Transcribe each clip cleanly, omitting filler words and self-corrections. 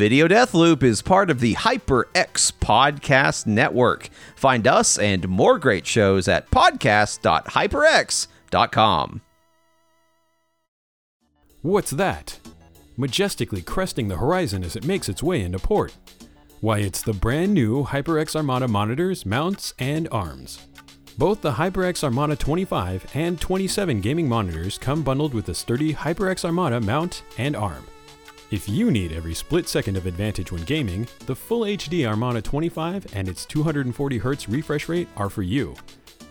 Video Death Loop is part of the HyperX Podcast Network. Find us and more great shows at podcast.hyperx.com. What's that? Majestically cresting the horizon as it makes its way into port. Why, it's the brand new HyperX Armada monitors, mounts, and arms. Both the HyperX Armada 25 and 27 gaming monitors come bundled with a sturdy HyperX Armada mount and arm. If you need every split second of advantage when gaming, the Full HD Armada 25 and its 240Hz refresh rate are for you.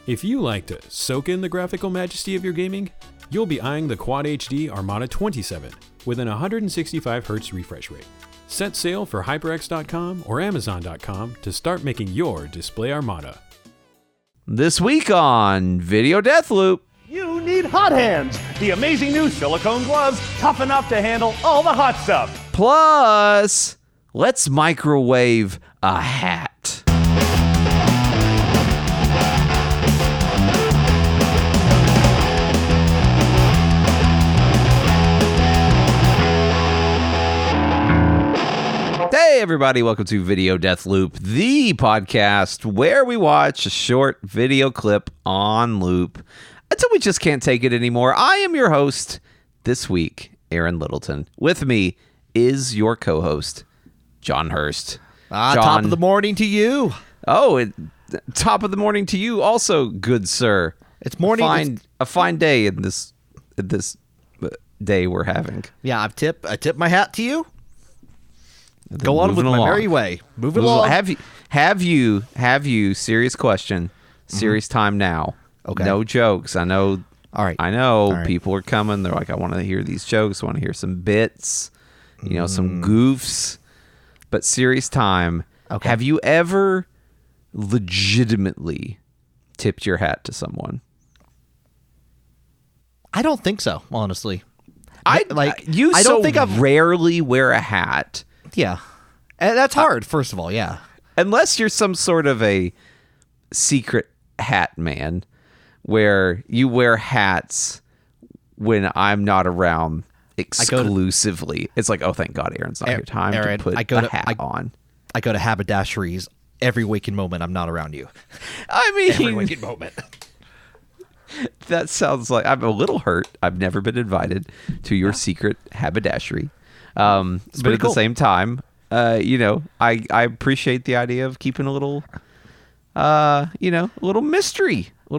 If you like to soak in the graphical majesty of your gaming, you'll be eyeing the Quad HD Armada 27 with an 165Hz refresh rate. Set sail for HyperX.com or Amazon.com to start making your display Armada. This week on Video Death Loop. You need hot hands. The amazing new silicone gloves, tough enough to handle all the hot stuff. Plus, let's microwave a hat. Hey everybody, welcome to Video Death Loop, the podcast where we watch a short video clip on loop until we just can't take it anymore. I am your host this week, Aaron Littleton. With me is your co-host, John Hurst. John, top of the morning to you. Top of the morning to you also, good sir. It's morning. A fine day in this day we're having. Yeah, I tip my hat to you. Go on with my merry way. Moving along. Have you? Serious question. Serious time now. Okay. No jokes. I know. All right. I know. All right. People are coming. They're like, I want to hear these jokes. I want to hear some bits. You know, some goofs. But serious time. Okay. Have you ever legitimately tipped your hat to someone? I don't think so. Honestly, I rarely wear a hat. Yeah. And that's hard, first of all, yeah. Unless you're some sort of a secret hat man where you wear hats when I'm not around exclusively. It's like, oh, thank God Aaron's not here. Time to put the hat on. I go to haberdasheries every waking moment I'm not around you. I mean... every waking moment. That sounds like... I'm a little hurt. I've never been invited to your secret haberdashery. But at the same time, you know, I appreciate the idea of keeping a little,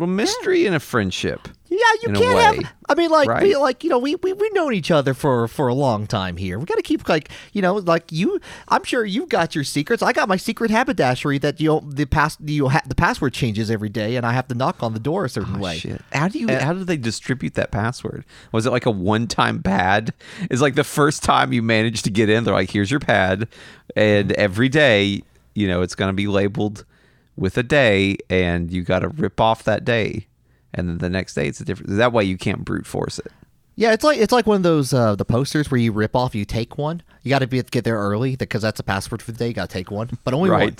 mystery in a friendship. Yeah, you can't have. I mean, like, right? We've known each other for a long time here. We got to keep I'm sure you've got your secrets. I got my secret haberdashery that the password changes every day, and I have to knock on the door a certain way. Shit. How do they distribute that password? Was it like a one-time pad? It's like the first time you manage to get in, they're like, "Here's your pad," and every day, you know, it's going to be labeled with a day, and you got to rip off that day. And then the next day, it's a different. That way, you can't brute force it. Yeah, it's like one of those the posters where you rip off, you take one. You got to get there early because that's a password for the day. You got to take one, but only one.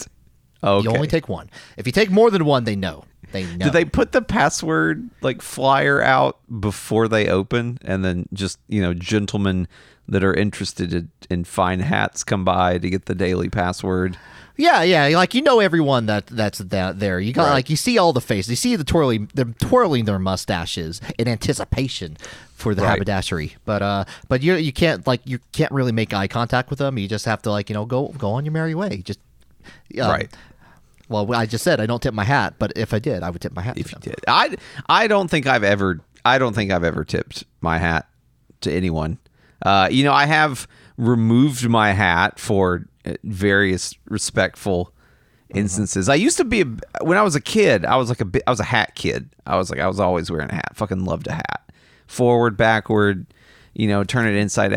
Okay. You only take one. If you take more than one, they know. Do they put the password flyer out before they open, and then just gentlemen that are interested in fine hats come by to get the daily password? Yeah, everyone that's there. You got you see all the faces. You see them twirling their mustaches in anticipation for the haberdashery. But you can't really make eye contact with them. You just have to go on your merry way. Just right. Well, I just said I don't tip my hat, but if I did, I would tip my hat. If you did, I don't think I've ever tipped my hat to anyone. I have removed my hat for various respectful instances. I used to be when I was a kid. I was a hat kid. I was always wearing a hat. Fucking loved a hat. Forward, backward, turn it inside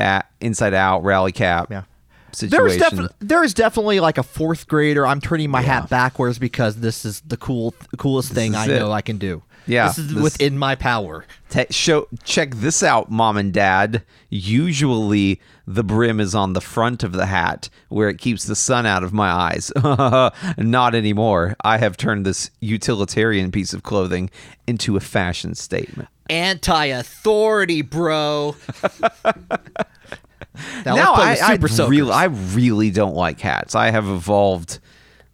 out, rally cap. Yeah. Situation. There is definitely a fourth grader. I'm turning my hat backwards because this is the coolest thing I know I can do. Yeah, this is within my power. Check this out, Mom and Dad. Usually, the brim is on the front of the hat where it keeps the sun out of my eyes. Not anymore. I have turned this utilitarian piece of clothing into a fashion statement. Anti-authority, bro. Now, now let's play with Super Soakers. I really don't like cats. I have evolved,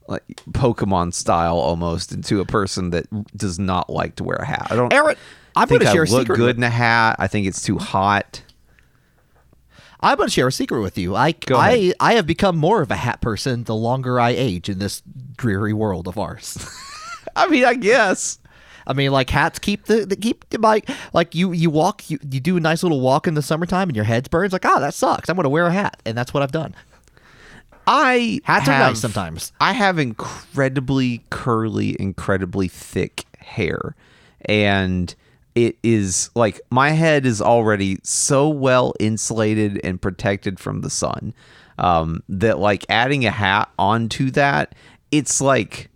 like Pokemon style, almost into a person that does not like to wear a hat. I don't. Aaron, I'm going to share a secret. I look good in a hat. I think it's too hot. I'm going to share a secret with you. I have become more of a hat person the longer I age in this dreary world of ours. I mean, I guess. I mean, like, hats keep the you walk, you do a nice little walk in the summertime and your head burns. Like, that sucks. I'm going to wear a hat. And that's what I've done. Hats are nice sometimes. I have incredibly curly, incredibly thick hair. And it is like my head is already so well insulated and protected from the sun that like adding a hat onto that, it's like,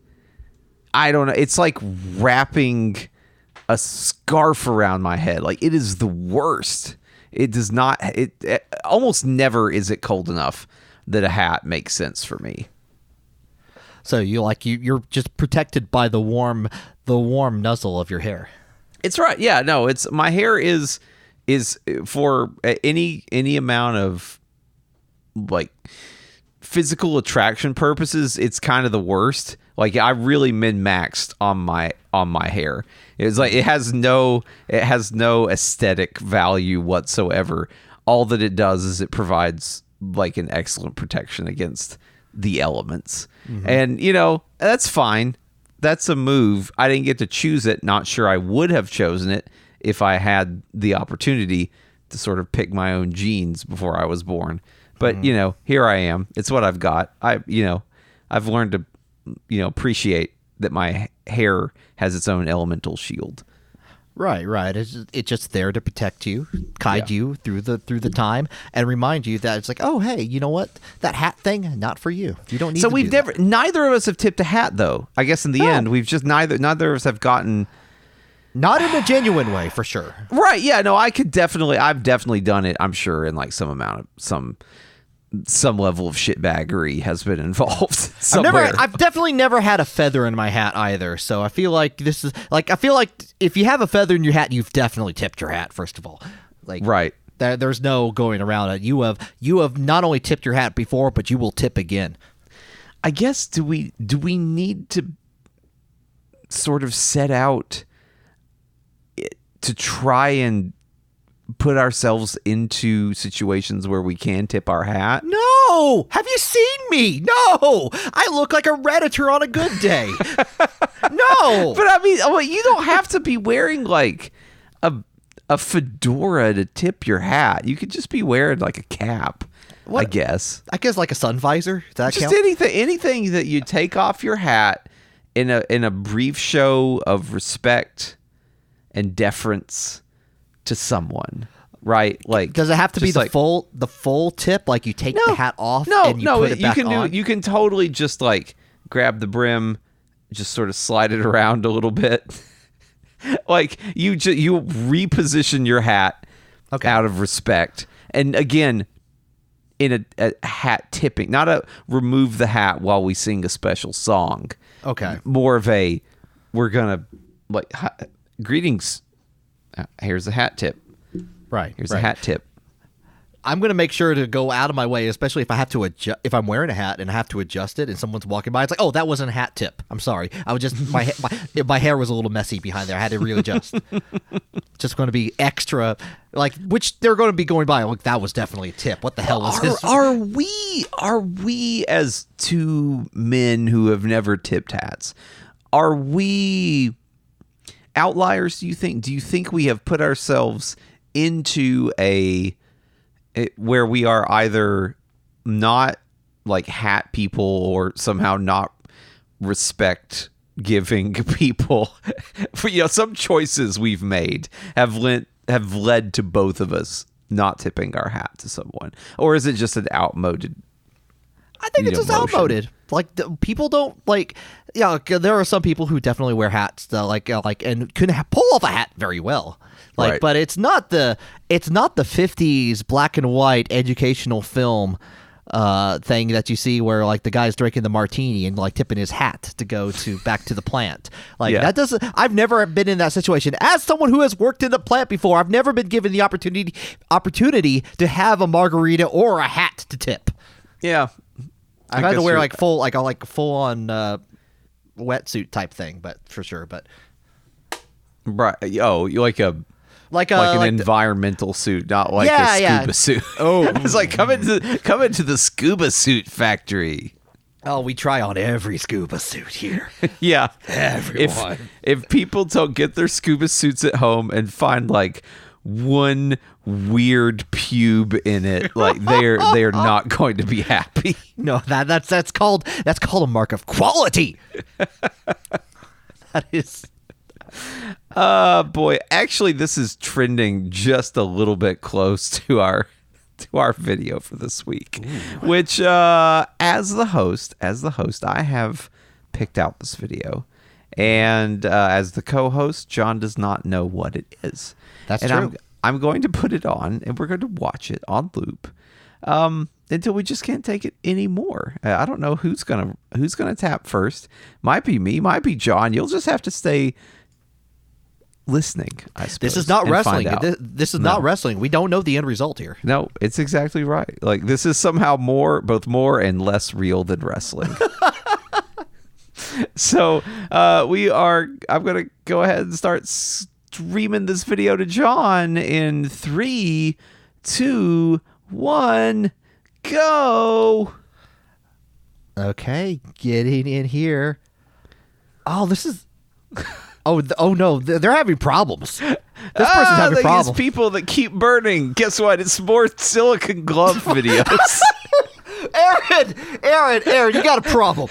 I don't know. It's like wrapping a scarf around my head. Like, it is the worst. It does not. It almost never is it cold enough that a hat makes sense for me. So you're just protected by the warm nuzzle of your hair. It's right. Yeah. No. It's my hair is for any amount of like physical attraction purposes. It's kind of the worst. Like, I really min-maxed on my hair. It's like it has no aesthetic value whatsoever. All that it does is it provides like an excellent protection against the elements. Mm-hmm. And that's fine. That's a move. I didn't get to choose it. Not sure I would have chosen it if I had the opportunity to sort of pick my own genes before I was born. But mm-hmm. Here I am. It's what I've got. I've learned to appreciate that my hair has its own elemental shield. Right. It's just there to protect you, guide you through the time, and remind you that it's like, oh, hey, you know what? That hat thing, not for you. You don't need. So neither of us have tipped a hat, though. I guess in the end, we've just neither of us have gotten. Not in a genuine way, for sure. Right? Yeah. No, I've definitely done it. I'm sure in like some amount of some level of shitbaggery has been involved somewhere. I've definitely never had a feather in my hat either. So I feel like this is like, if you have a feather in your hat, you've definitely tipped your hat, first of all. Like, right. There's no going around it. You have not only tipped your hat before, but you will tip again. I guess, do we need to sort of set out to try and put ourselves into situations where we can tip our hat? No! Have you seen me? No! I look like a Redditor on a good day. No! But I mean, you don't have to be wearing like a fedora to tip your hat. You could just be wearing like a cap, what? I guess like a sun visor. Does that just count? Anything that you take off your hat in a brief show of respect and deference to someone, right? Like, does it have to be the full tip? Like, you take the hat off and you put it back on? No, you can totally just like grab the brim, just sort of slide it around a little bit. Like, you reposition your hat out of respect. And again, in a hat tipping, not a remove the hat while we sing a special song. Okay. More of a, we're gonna like, greetings. Here's a hat tip. Right. Here's a hat tip. I'm going to make sure to go out of my way, especially if I have to adjust, if I'm wearing a hat and I have to adjust it and someone's walking by. It's like, oh, that wasn't a hat tip. I'm sorry. I was just, my hair was a little messy behind there. I had to readjust. Just going to be extra, like, which they're going to be going by. Like, that was definitely a tip. What the hell is this? Are we as two men who have never tipped hats, are we outliers, do you think? Do you think we have put ourselves into where we are either not like hat people or somehow not respect giving people? For, some choices we've made have led to both of us not tipping our hat to someone, or is it just an outmoded? I think it's just outmoded. Like, people don't like. Yeah, there are some people who definitely wear hats that like and couldn't pull off a hat very well. Like, right. But it's not the 50s black and white educational film thing that you see where like the guy's drinking the martini and like tipping his hat to go to back to the plant. Like that doesn't, I've never been in that situation. As someone who has worked in the plant before, I've never been given the opportunity to have a margarita or a hat to tip. Yeah. I've had to wear like full, like a full on wetsuit type thing, but for sure. But right, oh, you like an environmental suit, not like a scuba suit. Oh, it's like come into the scuba suit factory. Oh, we try on every scuba suit here. Yeah, everyone. If people don't get their scuba suits at home and find like one weird pube in it, like they're not going to be happy. No, that's called a mark of quality. That is. Boy, actually this is trending just a little bit close to our video for this week. Ooh. Which as the host I have picked out this video, and as the co-host, John does not know what it is. That's true. I'm going to put it on and we're going to watch it on loop until we just can't take it anymore. I don't know who's gonna tap first. Might be me, might be John. You'll just have to stay listening, I suppose. This is not wrestling. This is not wrestling. We don't know the end result here. No, it's exactly right. Like this is somehow both more and less real than wrestling. So I'm gonna go ahead and start streaming this video to John in 3, 2, 1, go. Okay, getting in here. Oh, this is. Oh no, they're having problems. This person's having problems. It's people that keep burning. Guess what? It's more silicon glove videos. Aaron, you got a problem.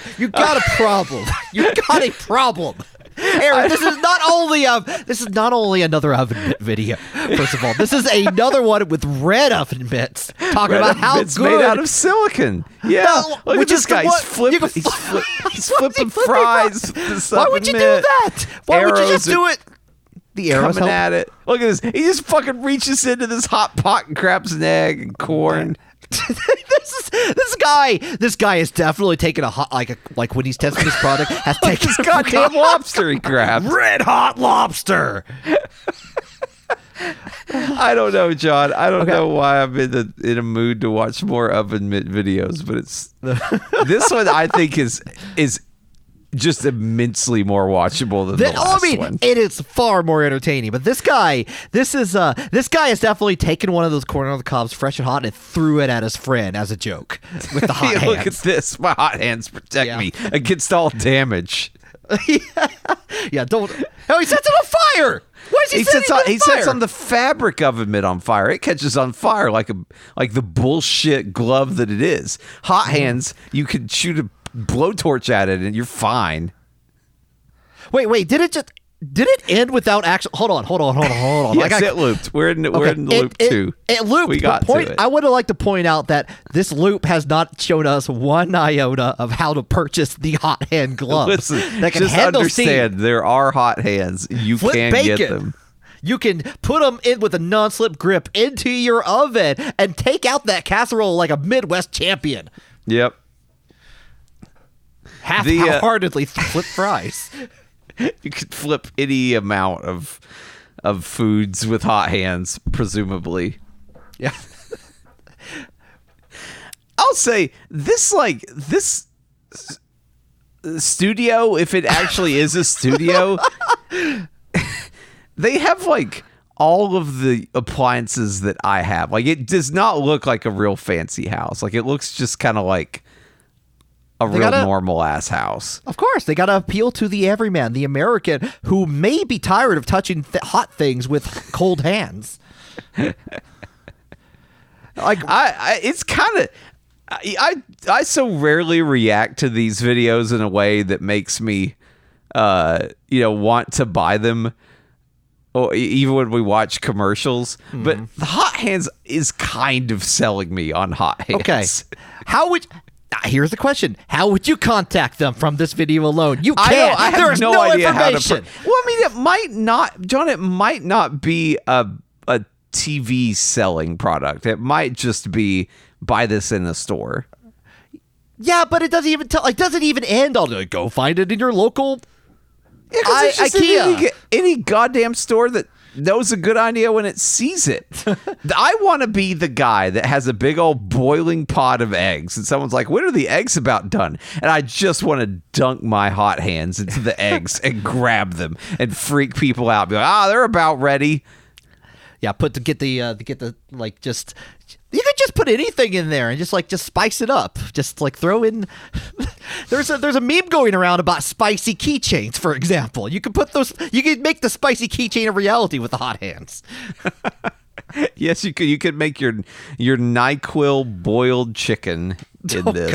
Aaron, this is not only another oven mitt video. First of all, this is another one with red oven mitts talking about how it's good made out of silicon. Yeah, no, look at this guy. He's flipping fries. Why would you do that? Why would you just do it? The arrows coming at it. Look at this. He just fucking reaches into this hot pot and grabs an egg and corn. This guy is definitely taking a hot like when he's testing his product. Has taken this goddamn lobster he grabbed. Red hot lobster. I don't know, John. I don't know why I'm in a mood to watch more oven mitt videos, but it's this one I think is just immensely more watchable than the last one. It is far more entertaining. But this guy has definitely taken one of those corn on the cobs, fresh and hot, and threw it at his friend as a joke with the hot hands. Look at this! My hot hands protect me against all damage. Yeah, don't. Oh, he sets it on fire! Why is he setting it on fire? He sets on the fabric of a mitt on fire. It catches on fire like the bullshit glove that it is. Hot hands, you can shoot a blowtorch at it and you're fine. Wait, did it end without actual? Hold on. Yes, it looped. We're in loop two. It looped. We got to it. I would like to point out that this loop has not shown us one iota of how to purchase the hot hand gloves. Listen, that can just understand there are hot hands. You can get them. You can put them in with a non-slip grip into your oven and take out that casserole like a Midwest champion. Yep. Half-heartedly flip fries. You could flip any amount of foods with hot hands, presumably. Yeah. I'll say this studio, if it actually is a studio, they have like all of the appliances that I have. Like it does not look like a real fancy house. Like it looks just kind of like a normal ass house. Of course, they gotta appeal to the everyman, the American, who may be tired of touching hot things with cold hands. Like I so rarely react to these videos in a way that makes me, want to buy them. Or even when we watch commercials, but the hot hands is kind of selling me on hot hands. Okay, here's the question. How would you contact them from this video alone? You can't. I have no idea how to... Well, I mean, it might not be a TV selling product. It might just be buy this in a store. Yeah, but it doesn't even tell. It doesn't even end on like, go find it in your local. Yeah, I can't any goddamn store that knows a good idea when it sees it. I want to be the guy that has a big old boiling pot of eggs, and someone's like, "When are the eggs about done?" And I just want to dunk my hot hands into the eggs and grab them and freak people out. Be like, "Ah, they're about ready." Yeah, you could just put anything in there and just spice it up. Just like throw in. There's a meme going around about spicy keychains, for example. You could put those. You could make the spicy keychain a reality with the hot hands. Yes, you could. You could make your NyQuil boiled chicken in this.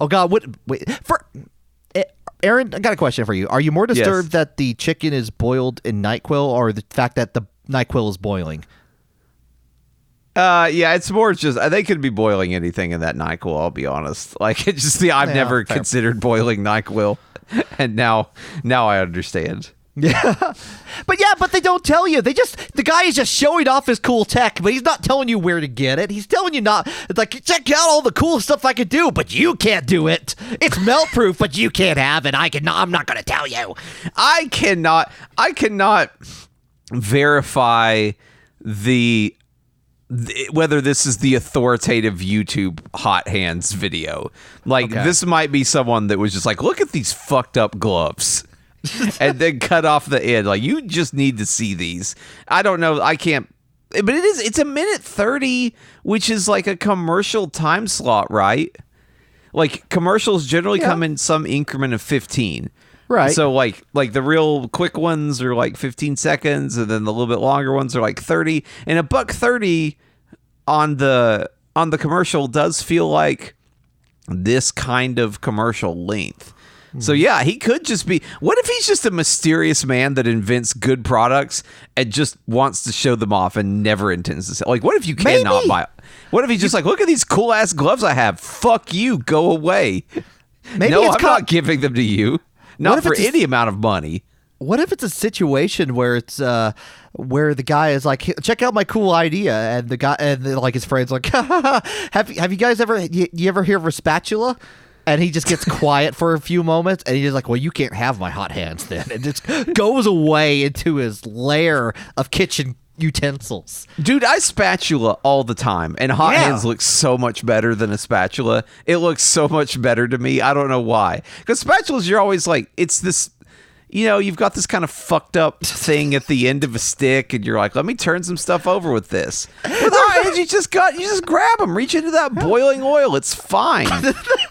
Oh God! Wait for. Aaron, I got a question for you. Are you more disturbed that the chicken is boiled in NyQuil or the fact that the NyQuil is boiling? Yeah, it's more just they could be boiling anything in that NyQuil, I'll be honest. Like it's just I've never considered boiling NyQuil. And now I understand. Yeah. But they don't tell you. The guy is just showing off his cool tech, but he's not telling you where to get it. He's telling you not. It's like, check out all the cool stuff I could do, but you can't do it. It's melt-proof, but you can't have it. I'm not going to tell you. I cannot verify whether this is the authoritative YouTube hot hands video. This might be someone that was just like, look at these fucked up gloves. And then cut off the end. Like, you just need to see these. I don't know. I can't. But it's 1:30, which is like a commercial time slot, right? Like, commercials generally come in some increment of 15. Right. So, like the real quick ones are like 15 seconds, and then the little bit longer ones are like 30. And $1.30 on the commercial does feel like this kind of commercial length. So, yeah, he could just be... What if he's just a mysterious man that invents good products and just wants to show them off and never intends to sell? Like, what if you cannot buy... What if he's just like, look at these cool-ass gloves I have. Fuck you. Go away. I'm not giving them to you. Not for any amount of money. What if it's a situation where it's where the guy is like, check out my cool idea, and the guy and like his friend's like, have you guys ever... You ever hear of a spatula? And he just gets quiet for a few moments, and he's like, well, you can't have my hot hands then. And just goes away into his lair of kitchen utensils. Dude, I spatula all the time, and hot hands look so much better than a spatula. It looks so much better to me. I don't know why. Because spatulas, you're always like, it's this... You know, you've got this kind of fucked up thing at the end of a stick, and you're like, let me turn some stuff over with this. With hot hands, you just grab them, reach into that boiling oil. It's fine.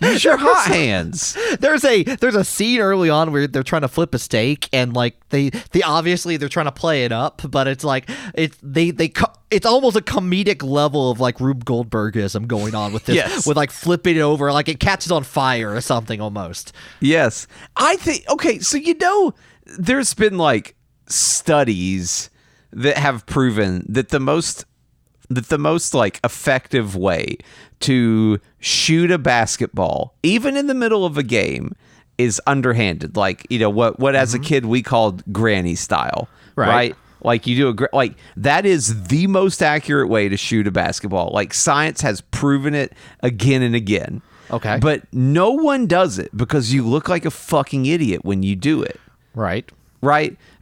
Use your hot hands. There's a scene early on where they're trying to flip a steak, and like they obviously they're trying to play it up, but it's like it's almost a comedic level of like Rube Goldbergism going on with this, with like flipping it over, like it catches on fire or something almost. Yes, I think. Okay, so you know, there's been like studies that have proven that the most like effective way to shoot a basketball, even in the middle of a game, is underhanded. Like, you know what as a kid we called granny style, right? Like, you do that is the most accurate way to shoot a basketball. Like, science has proven it again and again. Okay. But no one does it because you look like a fucking idiot when you do it. Right?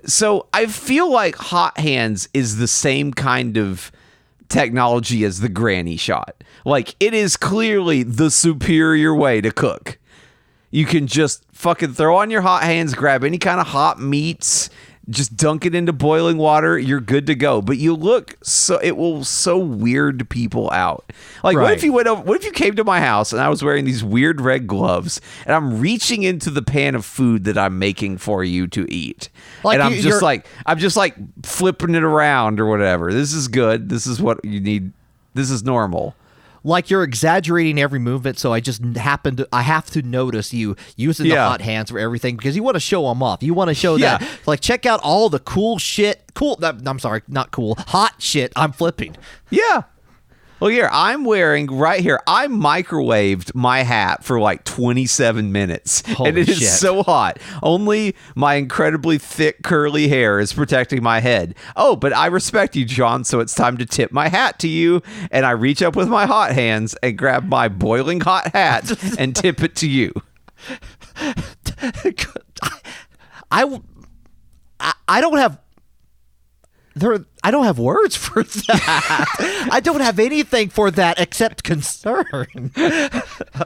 So I feel like hot hands is the same kind of technology as the granny shot. Like, it is clearly the superior way to cook. You can just fucking throw on your hot hands, grab any kind of hot meats, just dunk it into boiling water. You're good to go. But you look so... It will so weird people out. Like, what if you went over... What if you came to my house and I was wearing these weird red gloves and I'm reaching into the pan of food that I'm making for you to eat? Like, and I'm just like flipping it around or whatever. This is good. This is what you need. This is normal. Like, you're exaggerating every movement, so I have to notice you using the hot hands for everything because you want to show them off. You want to show that, like, check out all the cool shit. I'm sorry, not cool. Hot shit I'm flipping. Yeah. Well, here, I'm wearing right here. I microwaved my hat for like 27 minutes. Holy and it shit. Is so hot. Only my incredibly thick, curly hair is protecting my head. Oh, but I respect you, John, so it's time to tip my hat to you. And I reach up with my hot hands and grab my boiling hot hat and tip it to you. I don't have... I don't have words for that. I don't have anything for that except concern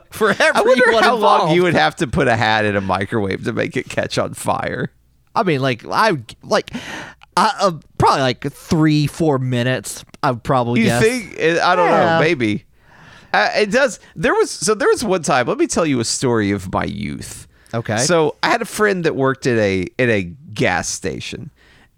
for everyone. I wonder how involved. Long you would have to put a hat in a microwave to make it catch on fire. I mean, probably like 3-4 minutes. I would probably guess. You think? I don't know. Maybe it does. There was one time. Let me tell you a story of my youth. Okay. So I had a friend that worked at a gas station.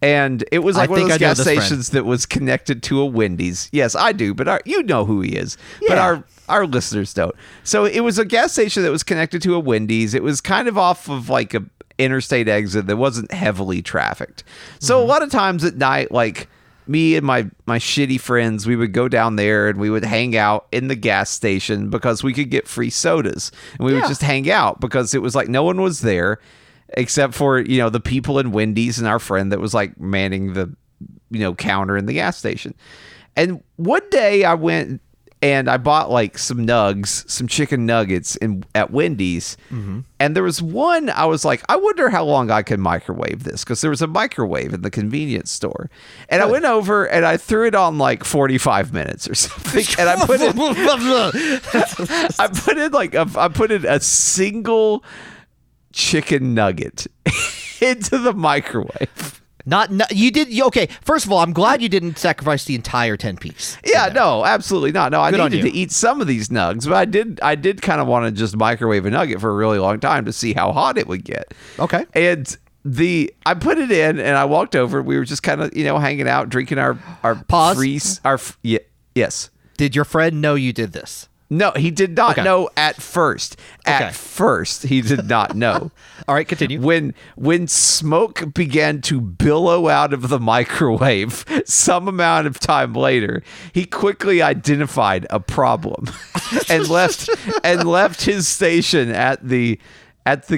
And it was like one of those gas stations that was connected to a Wendy's. Yes, I do, but you know who he is. Yeah. But our listeners don't. So it was a gas station that was connected to a Wendy's. It was kind of off of like a interstate exit that wasn't heavily trafficked. So a lot of times at night, like me and my shitty friends, we would go down there and we would hang out in the gas station because we could get free sodas. And we would just hang out because it was like no one was there. Except for, you know, the people in Wendy's and our friend that was like manning the, you know, counter in the gas station. And one day I went and I bought like some nugs, some chicken nuggets at Wendy's. Mm-hmm. And there was one I was like, I wonder how long I can microwave this, because there was a microwave in the convenience store. And I went over and I threw it on like 45 minutes or something. And I put in I put in a single chicken nugget into the microwave. Okay, first of all, I'm glad you didn't sacrifice the entire 10-piece. Yeah, no, absolutely not. No, I needed to eat some of these nugs, but I did kind of want to just microwave a nugget for a really long time to see how hot it would get. Okay. And I put it in and I walked over. We were just kind of, you know, hanging out, drinking our Pause. Yes. Did your friend know you did this? No, he did not know at first. At first, he did not know. All right, continue. When smoke began to billow out of the microwave some amount of time later, he quickly identified a problem and left his station at the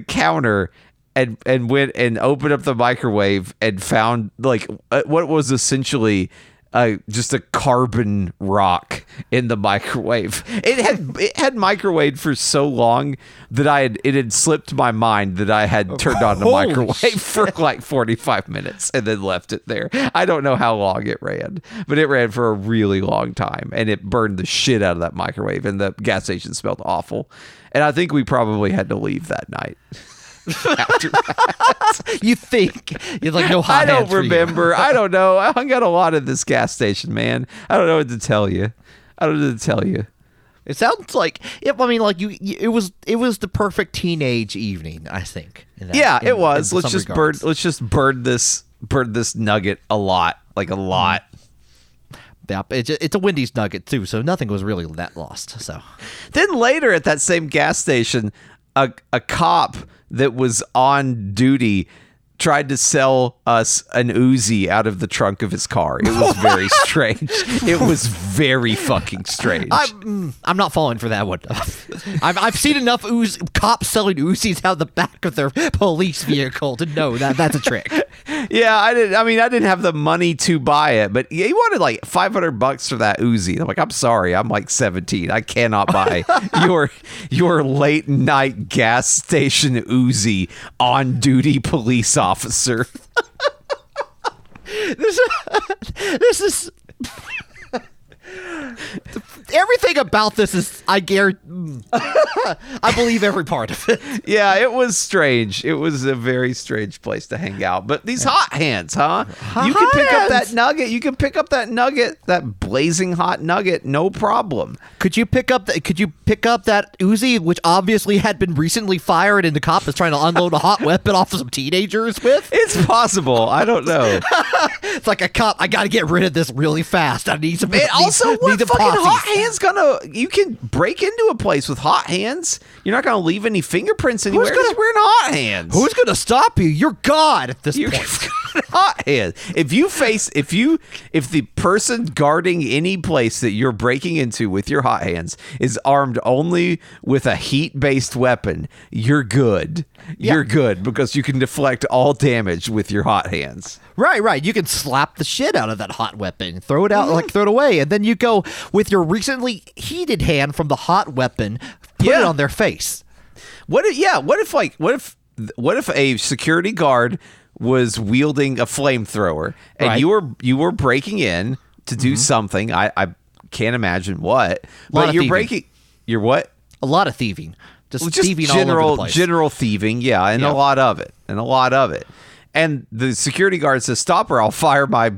counter and went and opened up the microwave and found like what was essentially just a carbon rock in the microwave. It had microwaved for so long that it had slipped my mind that I had turned on the microwave for like 45 minutes and then left it there. I don't know how long it ran, but it ran for a really long time and it burned the shit out of that microwave and the gas station smelled awful. And I think we probably had to leave that night. After that. You think you're like no hot I don't remember. I don't know. I hung out a lot at this gas station, man. I don't know what to tell you. It sounds like it was the perfect teenage evening, I think. It was. Let's just burn this nugget a lot. Yeah, it's a Wendy's nugget too, so nothing was really that lost. So then later at that same gas station, a cop that was on duty tried to sell us an Uzi out of the trunk of his car. It was very strange. It was very fucking strange. I'm not falling for that one. I've seen enough cops selling Uzis out the back of their police vehicle to know that that's a trick. Yeah, I didn't have the money to buy it, but he wanted like $500 for that Uzi. I'm like, I'm sorry, I'm like 17. I cannot buy your late night gas station Uzi on duty police officer. This is everything about this is I believe every part of it. Yeah, it was strange. It was a very strange place to hang out. But these hot hands, huh? You can pick up that nugget, that blazing hot nugget, no problem. Could you pick up that Uzi, which obviously had been recently fired, and the cop is trying to unload a hot weapon off of some teenagers with? It's possible. I don't know. It's like a cop. I got to get rid of this really fast. I need some. Also, what fucking hot hands gonna? You can break into a place with hot hands. You're not gonna leave any fingerprints anywhere. Who's wearing hot hands? Who's gonna stop you? You're God at this point. hothead. If the person guarding any place that you're breaking into with your hot hands is armed only with a heat-based weapon, you're good. Yeah. You're good because you can deflect all damage with your hot hands. Right. You can slap the shit out of that hot weapon, throw it out, throw it away, and then you go with your recently heated hand from the hot weapon, put it on their face. What if a security guard was wielding a flamethrower and you were breaking in to do something? I can't imagine what. But you're breaking. You're what? A lot of thieving. Just thieving all over the place. General thieving, yeah, and a lot of it. And the security guard says, "Stop her! I'll fire my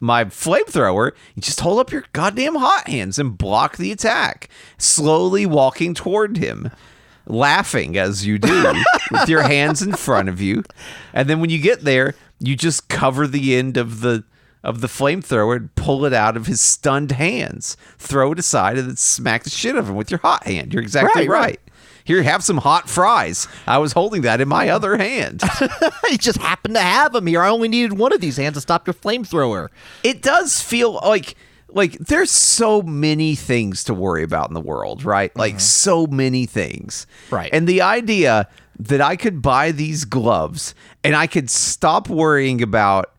flamethrower." You just hold up your goddamn hot hands and block the attack. Slowly walking toward him, laughing as you do with your hands in front of you, and then when you get there, you just cover the end of the flamethrower and pull it out of his stunned hands, throw it aside, and then smack the shit out of him with your hot hand. You're exactly right. Here, have some hot fries. I was holding that in my other hand. You just happened to have them here. I only needed one of these hands to stop your flamethrower. It does feel like there's so many things to worry about in the world, right? Mm-hmm. Like so many things. Right. And the idea that I could buy these gloves and I could stop worrying about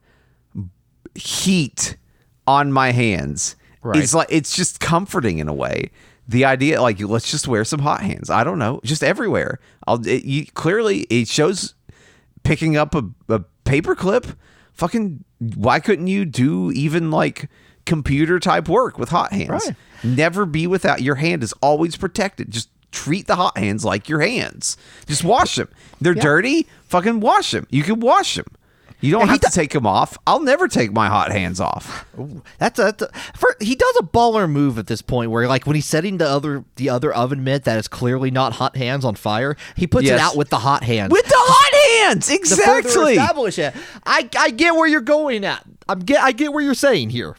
heat on my hands. Right. It's just comforting in a way. The idea, let's just wear some hot hands. I don't know, just everywhere. Clearly, it shows picking up a paperclip. Fucking, why couldn't you do even computer type work with hot hands? Right. Never be without your hand is always protected. Just treat the hot hands like your hands. Just wash them. They're dirty. Fucking wash them. You can wash them. You don't have to take him off. I'll never take my hot hands off. Ooh, he does a baller move at this point where, when he's setting the other oven mitt that is clearly not hot hands on fire, he puts it out with the hot hands. With the hot hands, exactly. Establish it. I get where you're going at. I get what you're saying here.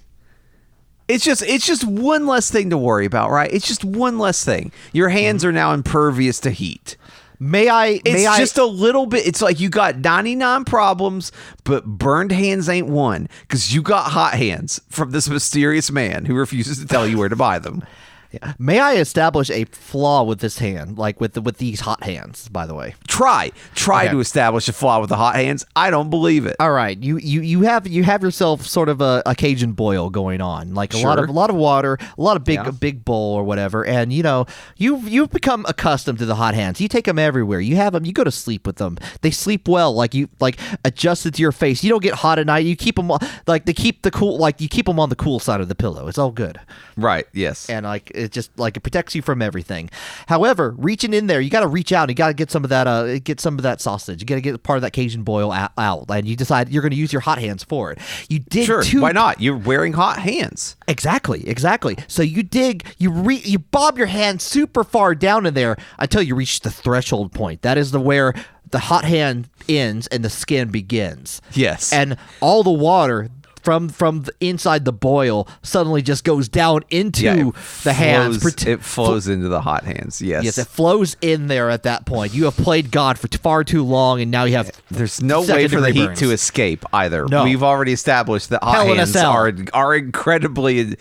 It's just one less thing to worry about, right? It's just one less thing. Your hands are now impervious to heat. It's just a little bit. It's like you got 99 problems, but burned hands ain't one, because you got hot hands from this mysterious man who refuses to tell you where to buy them. Yeah. May I establish a flaw with this hand, with these hot hands, by the way? Try to establish a flaw with the hot hands. I don't believe it. All right. You have yourself sort of a Cajun boil going on, a lot of water, a lot of big bowl or whatever. And, you've become accustomed to the hot hands. You take them everywhere. You have them. You go to sleep with them. They sleep well. Adjusted to your face. You don't get hot at night. You keep them you keep them on the cool side of the pillow. It's all good. Right. Yes. And it just it protects you from everything. However, reaching in there, you got to reach out. You got to get some of that. Get some of that sausage. You got to get part of that Cajun boil out, and you decide you're going to use your hot hands for it. You dig. Sure. Why not? You're wearing hot hands. Exactly. So you dig. You bob your hand super far down in there until you reach the threshold point. That is where the hot hand ends and the skin begins. Yes. And all the water from the inside the boil suddenly just goes down into the hands. It flows into the hot hands, yes. Yes, it flows in there at that point. You have played God for far too long, and now you have... There's no way for the heat to escape either. No. We've already established that hot hands are incredibly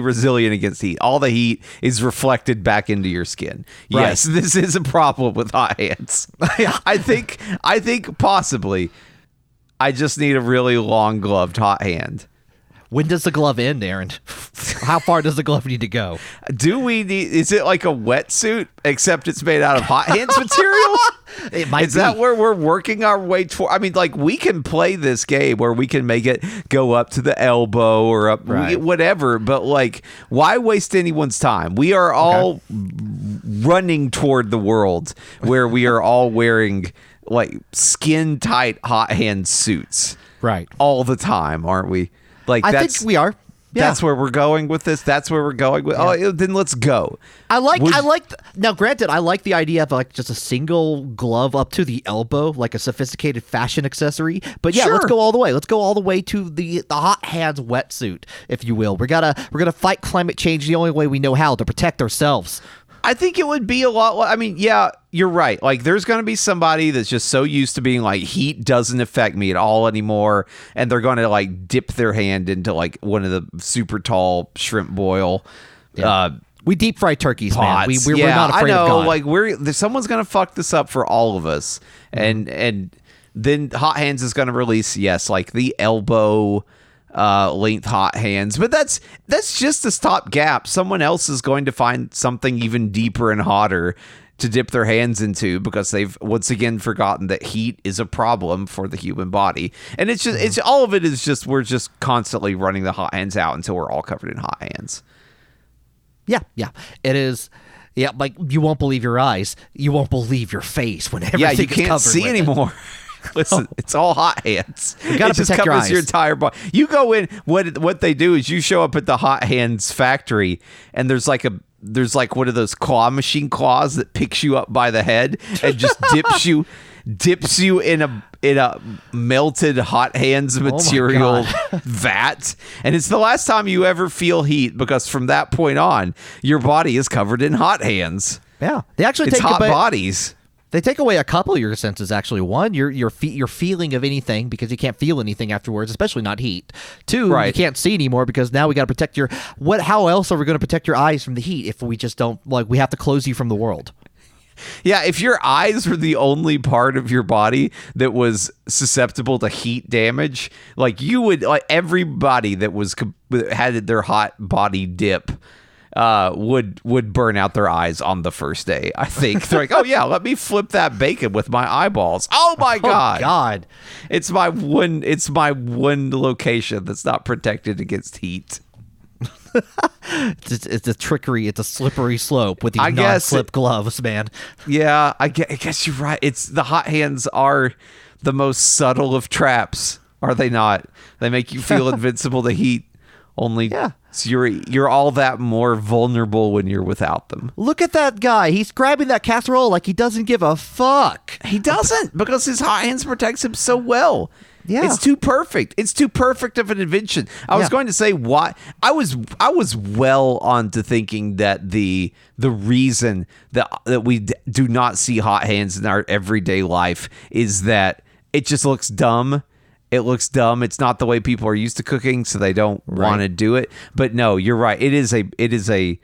resilient against heat. All the heat is reflected back into your skin. Right. Yes, this is a problem with hot hands. I think possibly... I just need a really long gloved hot hand. When does the glove end, Aaron? How far does the glove need to go? Is it like a wetsuit, except it's made out of hot hands material? It might be. Is that where we're working our way toward? I mean, we can play this game where we can make it go up to the elbow or up whatever, but why waste anyone's time? We are all running toward the world where we are all wearing skin tight hot hand suits, right? All the time, aren't we? I think we are. Yeah. That's where we're going with this. That's where we're going with. Yeah. Oh, then let's go. Now, granted, I like the idea of just a single glove up to the elbow, like a sophisticated fashion accessory. But let's go all the way. Let's go all the way to the hot hands wetsuit, if you will. We're gonna fight climate change the only way we know how, to protect ourselves. I think it would be a lot. I mean, yeah, you're right. Like, there's going to be somebody that's just so used to being like, heat doesn't affect me at all anymore. And they're going to like dip their hand into like one of the super tall shrimp boil. Yeah. We deep fry turkeys, pots. Man. We're not afraid of God. I know. Like, someone's going to fuck this up for all of us. Mm-hmm. And then Hot Hands is going to release, yes, like the elbow length Hot Hands, but that's just a stopgap. Someone else is going to find something even deeper and hotter to dip their hands into because they've once again forgotten that heat is a problem for the human body. And it's just it's all of it is just we're just constantly running the hot hands out until we're all covered in hot hands. Yeah. It is. Yeah, like you won't believe your eyes. You won't believe your face when everything is covered. Yeah, you can't see anymore. Listen, it's all hot hands. You gotta protect your eyes. It just covers your entire body. You go in. What they do is you show up at the hot hands factory, and there's like one of those claws that picks you up by the head and just dips you in a melted hot hands material vat. And it's the last time you ever feel heat because from that point on, your body is covered in hot hands. Yeah, they actually take hot bodies. They take away a couple of your senses, actually. One, your feeling of anything because you can't feel anything afterwards, especially not heat. Two, right. You can't see anymore because now we got to protect your... What? How else are we going to protect your eyes from the heat if we just don't... Like, we have to close you from the world. Yeah, if your eyes were the only part of your body that was susceptible to heat damage, like, you would... Like, everybody that had their hot body dip... would burn out their eyes on the first day. I think they're like, oh yeah, let me flip that bacon with my eyeballs. Oh my God. Oh God. It's my one location that's not protected against heat. It's a trickery. It's a slippery slope with these non-slip gloves, man. Yeah, I guess you're right. It's the hot hands are the most subtle of traps, are they not? They make you feel invincible to heat. Only so you're all that more vulnerable when you're without them. Look at that guy. He's grabbing that casserole like he doesn't give a fuck. He doesn't because his hot hands protects him so well. Yeah. It's too perfect. It's too perfect of an invention. I was going to say why I was well on to thinking that the reason that we do not see hot hands in our everyday life is that it just looks dumb. It looks dumb. It's not the way people are used to cooking, so they don't want to do it. But no, you're right. It is a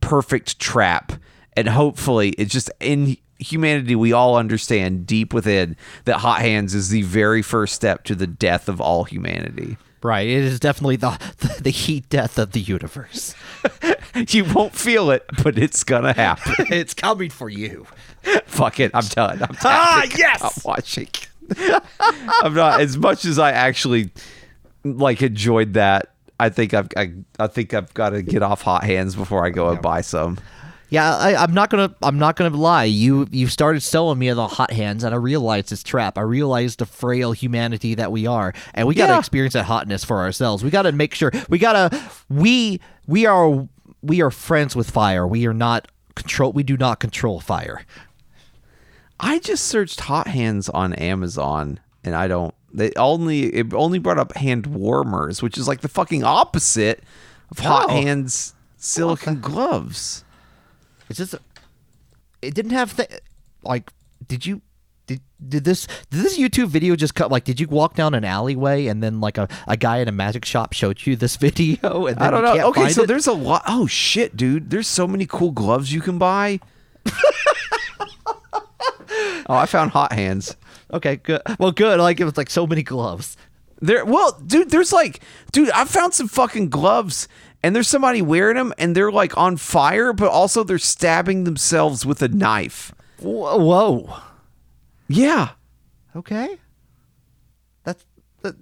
perfect trap, and hopefully, it's just in humanity we all understand deep within that hot hands is the very first step to the death of all humanity. Right. It is definitely the heat death of the universe. You won't feel it, but it's gonna happen. It's coming for you. Fuck it. I'm done. I'm yes. I'm watching. I'm not, as much as I actually like enjoyed that, I think I've got to get off hot hands before I go and buy some. Yeah, I'm not gonna lie. You started selling me on the hot hands, and I realized it's trap. I realized the frail humanity that we are, and we gotta experience that hotness for ourselves. We gotta make sure we are friends with fire. We do not control fire. I just searched hot hands on Amazon, and I don't. It only brought up hand warmers, which is like the fucking opposite of hot hands silicone gloves. It's just. It didn't have like. Did you? Did this YouTube video just cut? Like, did you walk down an alleyway and then like a guy in a magic shop showed you this video? And then I don't know. Okay, so there's a lot. Oh shit, dude! There's so many cool gloves you can buy. Oh, I found hot hands. Okay, good. Well, good. Like, it was like so many gloves. Dude, I found some fucking gloves, and there's somebody wearing them, and they're like on fire, but also they're stabbing themselves with a knife. Whoa. Yeah. Okay. That's the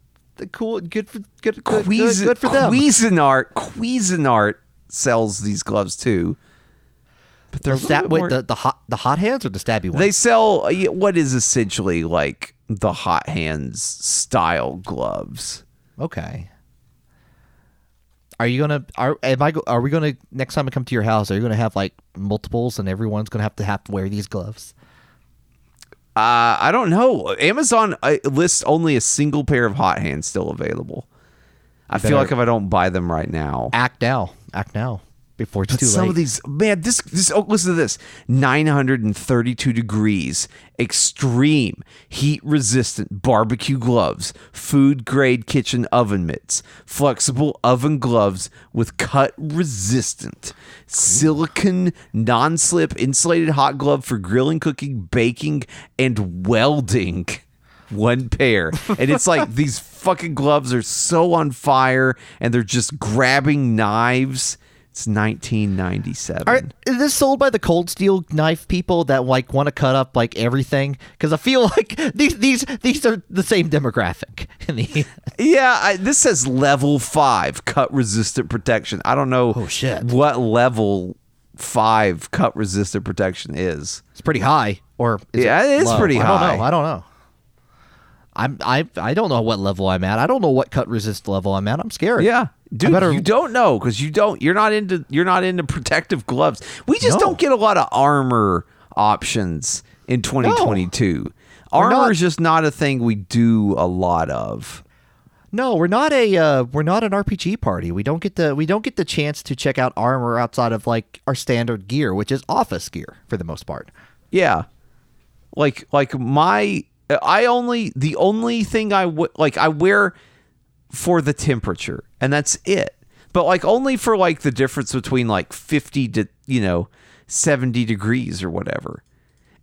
cool. Good for them. Cuisinart sells these gloves too. The hot hands or the stabby ones? They sell what is essentially like the hot hands style gloves. Okay. Are we gonna next time I come to your house? Are you gonna have like multiples and everyone's gonna have to wear these gloves? I don't know. Amazon lists only a single pair of hot hands still available. I feel like if I don't buy them right now, act now. before it's too late. Some of these, man, this oh, listen to this. 932 degrees, extreme heat resistant barbecue gloves, food grade kitchen oven mitts, flexible oven gloves with cut resistant, silicone non-slip insulated hot glove for grilling, cooking, baking, and welding. One pair. And it's like these fucking gloves are so on fire and they're just grabbing knives. It's 1997. Is this sold by the Cold Steel knife people that like want to cut up like everything? Because I feel like these are the same demographic. Yeah, this says level 5 cut resistant protection. I don't know what level 5 cut resistant protection is. It's pretty high, or is it is low? Pretty high. I don't know. I don't know what level I'm at. I don't know what cut resist level I'm at. I'm scared. Yeah. Dude, you don't know because you're not into protective gloves. We just don't get a lot of armor options in 2022. No, armor is just not a thing we do a lot of. No, we're not an RPG party. We don't get the chance to check out armor outside of like our standard gear, which is office gear for the most part. Yeah. The only thing I wear for the temperature, and that's it. But like only for like the difference between like 50 to 70 degrees or whatever.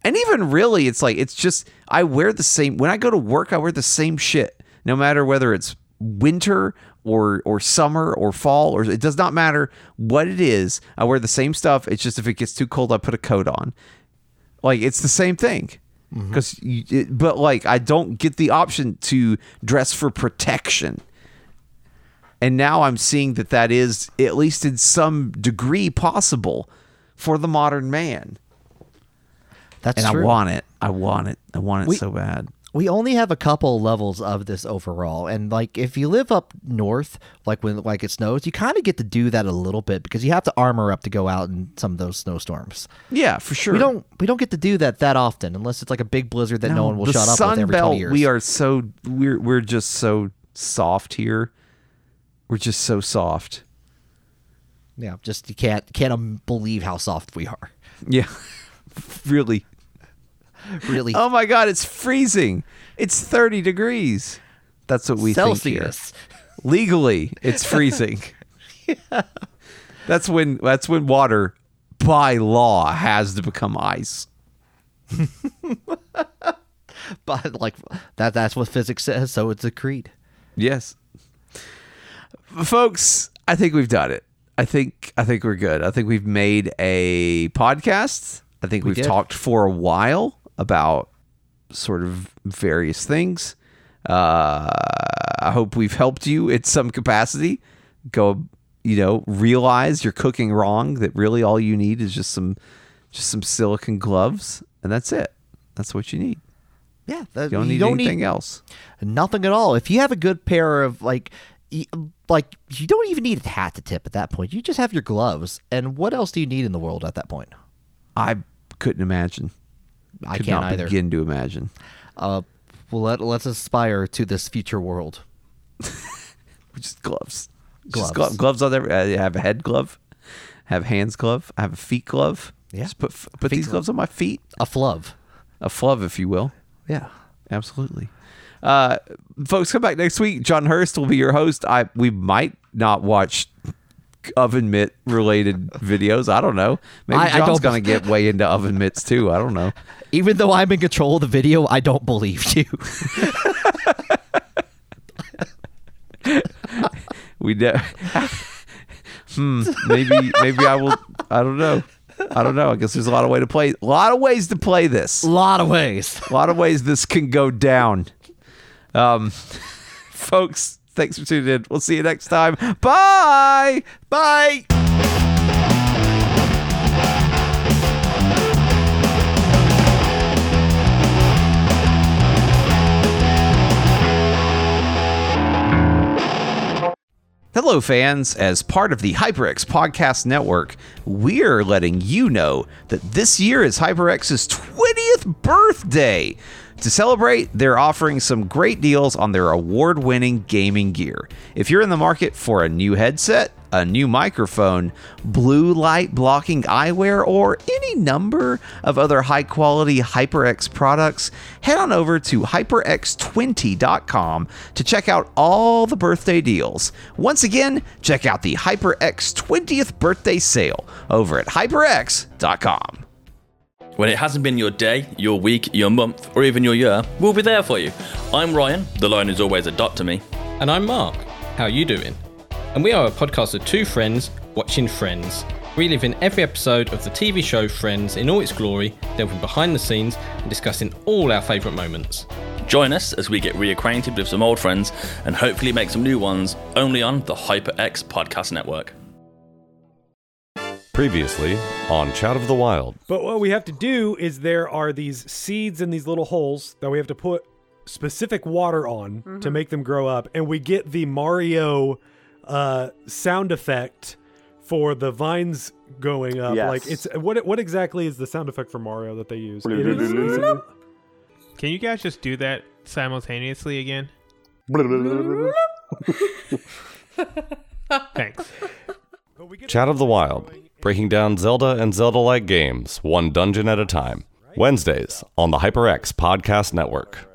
And even really, it's just I wear the same when I go to work. I wear the same shit no matter whether it's winter or summer or fall, or it does not matter what it is. I wear the same stuff. It's just if it gets too cold, I put a coat on. Like it's the same thing. Because, but like, I don't get the option to dress for protection, and now I'm seeing that is at least in some degree possible for the modern man. That's true. And I want it so bad. We only have a couple levels of this overall, and like if you live up north, like when it snows, you kind of get to do that a little bit because you have to armor up to go out in some of those snowstorms. Yeah, for sure. We don't get to do that often unless it's like a big blizzard that no one will shut up with every 20 years. We are so we're just so soft here. We're just so soft. Yeah, just you can't believe how soft we are. Yeah, really. Really? Oh my God! It's freezing. It's 30 degrees. That's what we Celsius. Think here. Legally, it's freezing. Yeah. That's when water, by law, has to become ice. But like that's what physics says, so it's decreed. Yes, folks. I think we've done it. I think we're good. I think we've made a podcast. I think we've talked for a while about sort of various things. I hope we've helped you in some capacity. Go, realize you're cooking wrong, that really all you need is just some silicone gloves, and that's it. That's what you need. Yeah, you don't need anything else. Nothing at all. If you have a good pair of like you don't even need a hat to tip at that point. You just have your gloves, and what else do you need in the world at that point? I couldn't imagine. I can't either. Begin to imagine. Well, let's aspire to this future world. Just gloves. Gloves on every. I have a head glove. I have a hands glove. I have a feet glove. Yeah. Just put these gloves on my feet. A flub, if you will. Yeah. Absolutely. Folks, come back next week. John Hurst will be your host. We might not watch oven mitt related videos. I don't know. Maybe John's gonna get way into oven mitts too. I don't know. Even though I'm in control of the video, I don't believe you. Maybe I will. I don't know. I guess there's a lot of ways to play this. A lot of ways this can go down. Folks, thanks for tuning in. We'll see you next time. Bye. Bye. Hello, fans. As part of the HyperX Podcast Network, we're letting you know that this year is HyperX's 20th birthday. To celebrate, they're offering some great deals on their award-winning gaming gear. If you're in the market for a new headset, a new microphone, blue light blocking eyewear, or any number of other high-quality HyperX products, head on over to HyperX20.com to check out all the birthday deals. Once again, check out the HyperX 20th birthday sale over at HyperX.com. When it hasn't been your day, your week, your month, or even your year, we'll be there for you. I'm Ryan, the line is always a dot to me. And I'm Mark, how you doing? And we are a podcast of two friends watching Friends, reliving every episode of the TV show Friends in all its glory, delving behind the scenes and discussing all our favourite moments. Join us as we get reacquainted with some old friends and hopefully make some new ones, only on the HyperX Podcast Network. Previously on Chat of the Wild. But what we have to do is there are these seeds in these little holes that we have to put specific water on to make them grow up. And we get the Mario sound effect for the vines going up. Yes. Like it's what exactly is the sound effect for Mario that they use? Can you guys just do that simultaneously again? Thanks. Chat of the Wild, breaking down Zelda and Zelda-like games, one dungeon at a time. Wednesdays on the HyperX Podcast Network.